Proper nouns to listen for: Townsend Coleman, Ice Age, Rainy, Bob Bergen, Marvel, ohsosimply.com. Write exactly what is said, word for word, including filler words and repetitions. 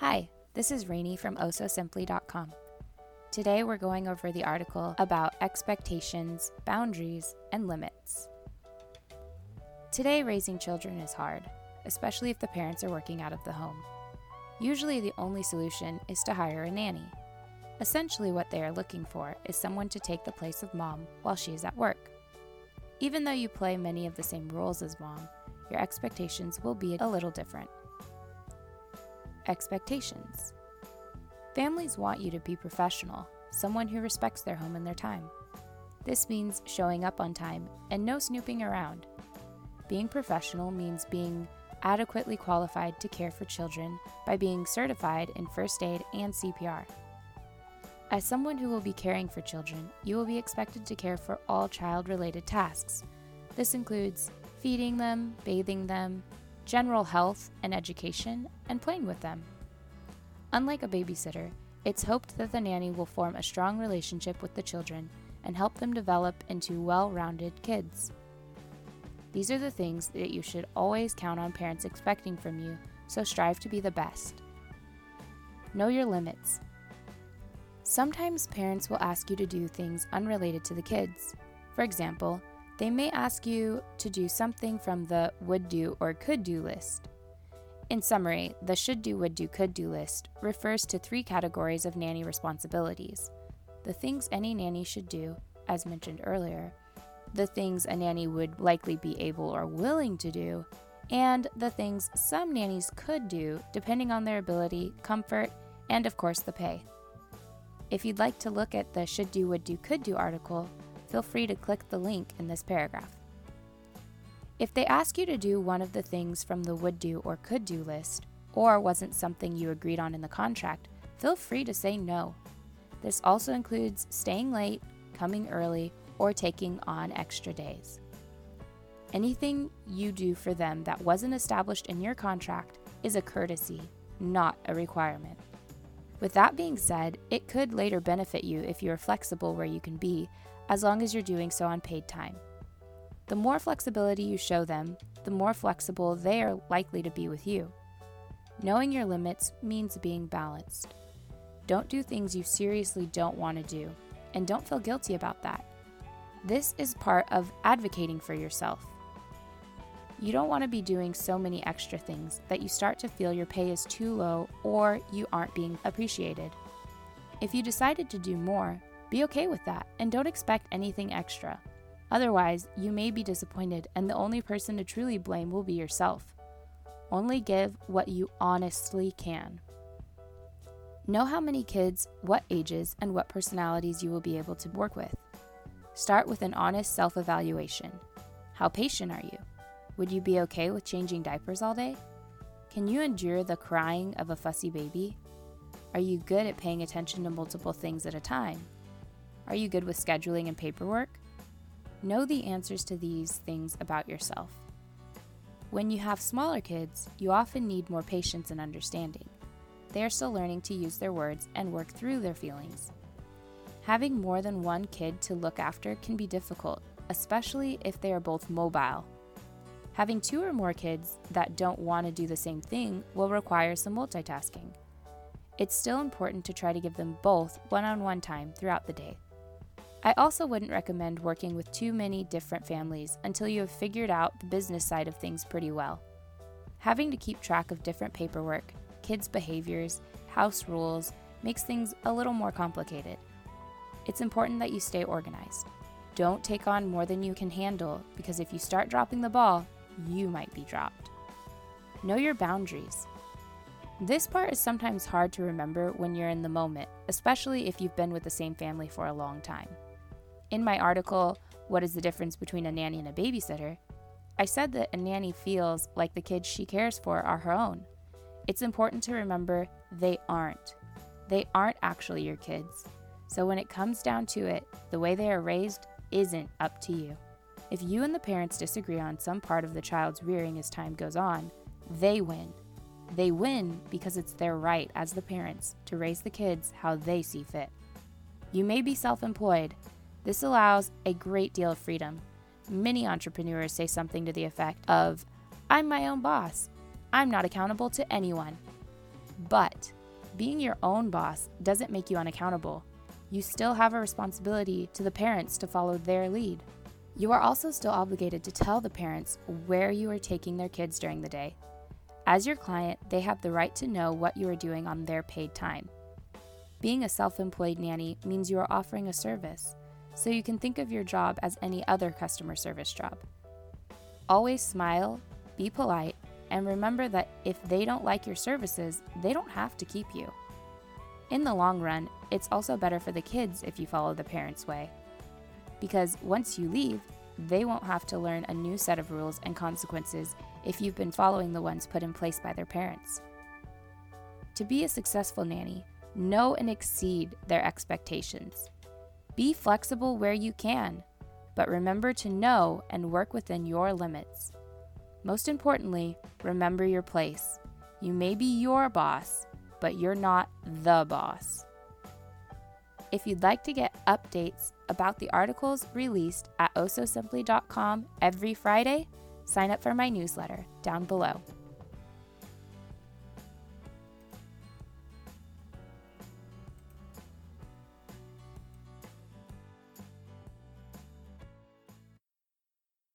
Hi, this is Rainy from oh so simply dot com. Today we're going over the article about expectations, boundaries, and limits. Today, raising children is hard, especially if the parents are working out of the home. Usually the only solution is to hire a nanny. Essentially what they are looking for is someone to take the place of mom while she is at work. Even though you play many of the same roles as mom, your expectations will be a little different. Expectations. Families want you to be professional, someone who respects their home and their time. This means showing up on time and no snooping around. Being professional means being adequately qualified to care for children by being certified in first aid and C P R. As someone who will be caring for children, you will be expected to care for all child-related tasks. This includes feeding them, bathing them, general health and education, and playing with them. Unlike a babysitter, it's hoped that the nanny will form a strong relationship with the children and help them develop into well-rounded kids. These are the things that you should always count on parents expecting from you, so strive to be the best. Know your limits. Sometimes parents will ask you to do things unrelated to the kids. For example, they may ask you to do something from the would-do or could-do list. In summary, the should-do, would-do, could-do list refers to three categories of nanny responsibilities: the things any nanny should do, as mentioned earlier, the things a nanny would likely be able or willing to do, and the things some nannies could do depending on their ability, comfort, and of course the pay. If you'd like to look at the should-do, would-do, could-do article, feel free to click the link in this paragraph. If they ask you to do one of the things from the would-do or could-do list, or wasn't something you agreed on in the contract, feel free to say no. This also includes staying late, coming early, or taking on extra days. Anything you do for them that wasn't established in your contract is a courtesy, not a requirement. With that being said, it could later benefit you if you are flexible where you can be, as long as you're doing so on paid time. The more flexibility you show them, the more flexible they are likely to be with you. Knowing your limits means being balanced. Don't do things you seriously don't want to do, and don't feel guilty about that. This is part of advocating for yourself. You don't want to be doing so many extra things that you start to feel your pay is too low or you aren't being appreciated. If you decided to do more, be okay with that and don't expect anything extra. Otherwise, you may be disappointed and the only person to truly blame will be yourself. Only give what you honestly can. Know how many kids, what ages, and what personalities you will be able to work with. Start with an honest self-evaluation. How patient are you? Would you be okay with changing diapers all day? Can you endure the crying of a fussy baby? Are you good at paying attention to multiple things at a time? Are you good with scheduling and paperwork? Know the answers to these things about yourself. When you have smaller kids, you often need more patience and understanding. They are still learning to use their words and work through their feelings. Having more than one kid to look after can be difficult, especially if they are both mobile. Having two or more kids that don't want to do the same thing will require some multitasking. It's still important to try to give them both one-on-one time throughout the day. I also wouldn't recommend working with too many different families until you have figured out the business side of things pretty well. Having to keep track of different paperwork, kids' behaviors, house rules makes things a little more complicated. It's important that you stay organized. Don't take on more than you can handle, because if you start dropping the ball, you might be dropped. Know your boundaries. This part is sometimes hard to remember when you're in the moment, especially if you've been with the same family for a long time. In my article, What is the Difference Between a Nanny and a Babysitter?, I said that a nanny feels like the kids she cares for are her own. It's important to remember they aren't. They aren't actually your kids. So when it comes down to it, the way they are raised isn't up to you. If you and the parents disagree on some part of the child's rearing as time goes on, they win. They win because it's their right as the parents to raise the kids how they see fit. You may be self-employed. This allows a great deal of freedom. Many entrepreneurs say something to the effect of, "I'm my own boss. I'm not accountable to anyone." But being your own boss doesn't make you unaccountable. You still have a responsibility to the parents to follow their lead. You are also still obligated to tell the parents where you are taking their kids during the day. As your client, they have the right to know what you are doing on their paid time. Being a self-employed nanny means you are offering a service, so you can think of your job as any other customer service job. Always smile, be polite, and remember that if they don't like your services, they don't have to keep you. In the long run, it's also better for the kids if you follow the parents' way, because once you leave, they won't have to learn a new set of rules and consequences if you've been following the ones put in place by their parents. To be a successful nanny, know and exceed their expectations. Be flexible where you can, but remember to know and work within your limits. Most importantly, remember your place. You may be your boss, but you're not the boss. If you'd like to get updates about the articles released at oh so simply dot com every Friday, sign up for my newsletter down below.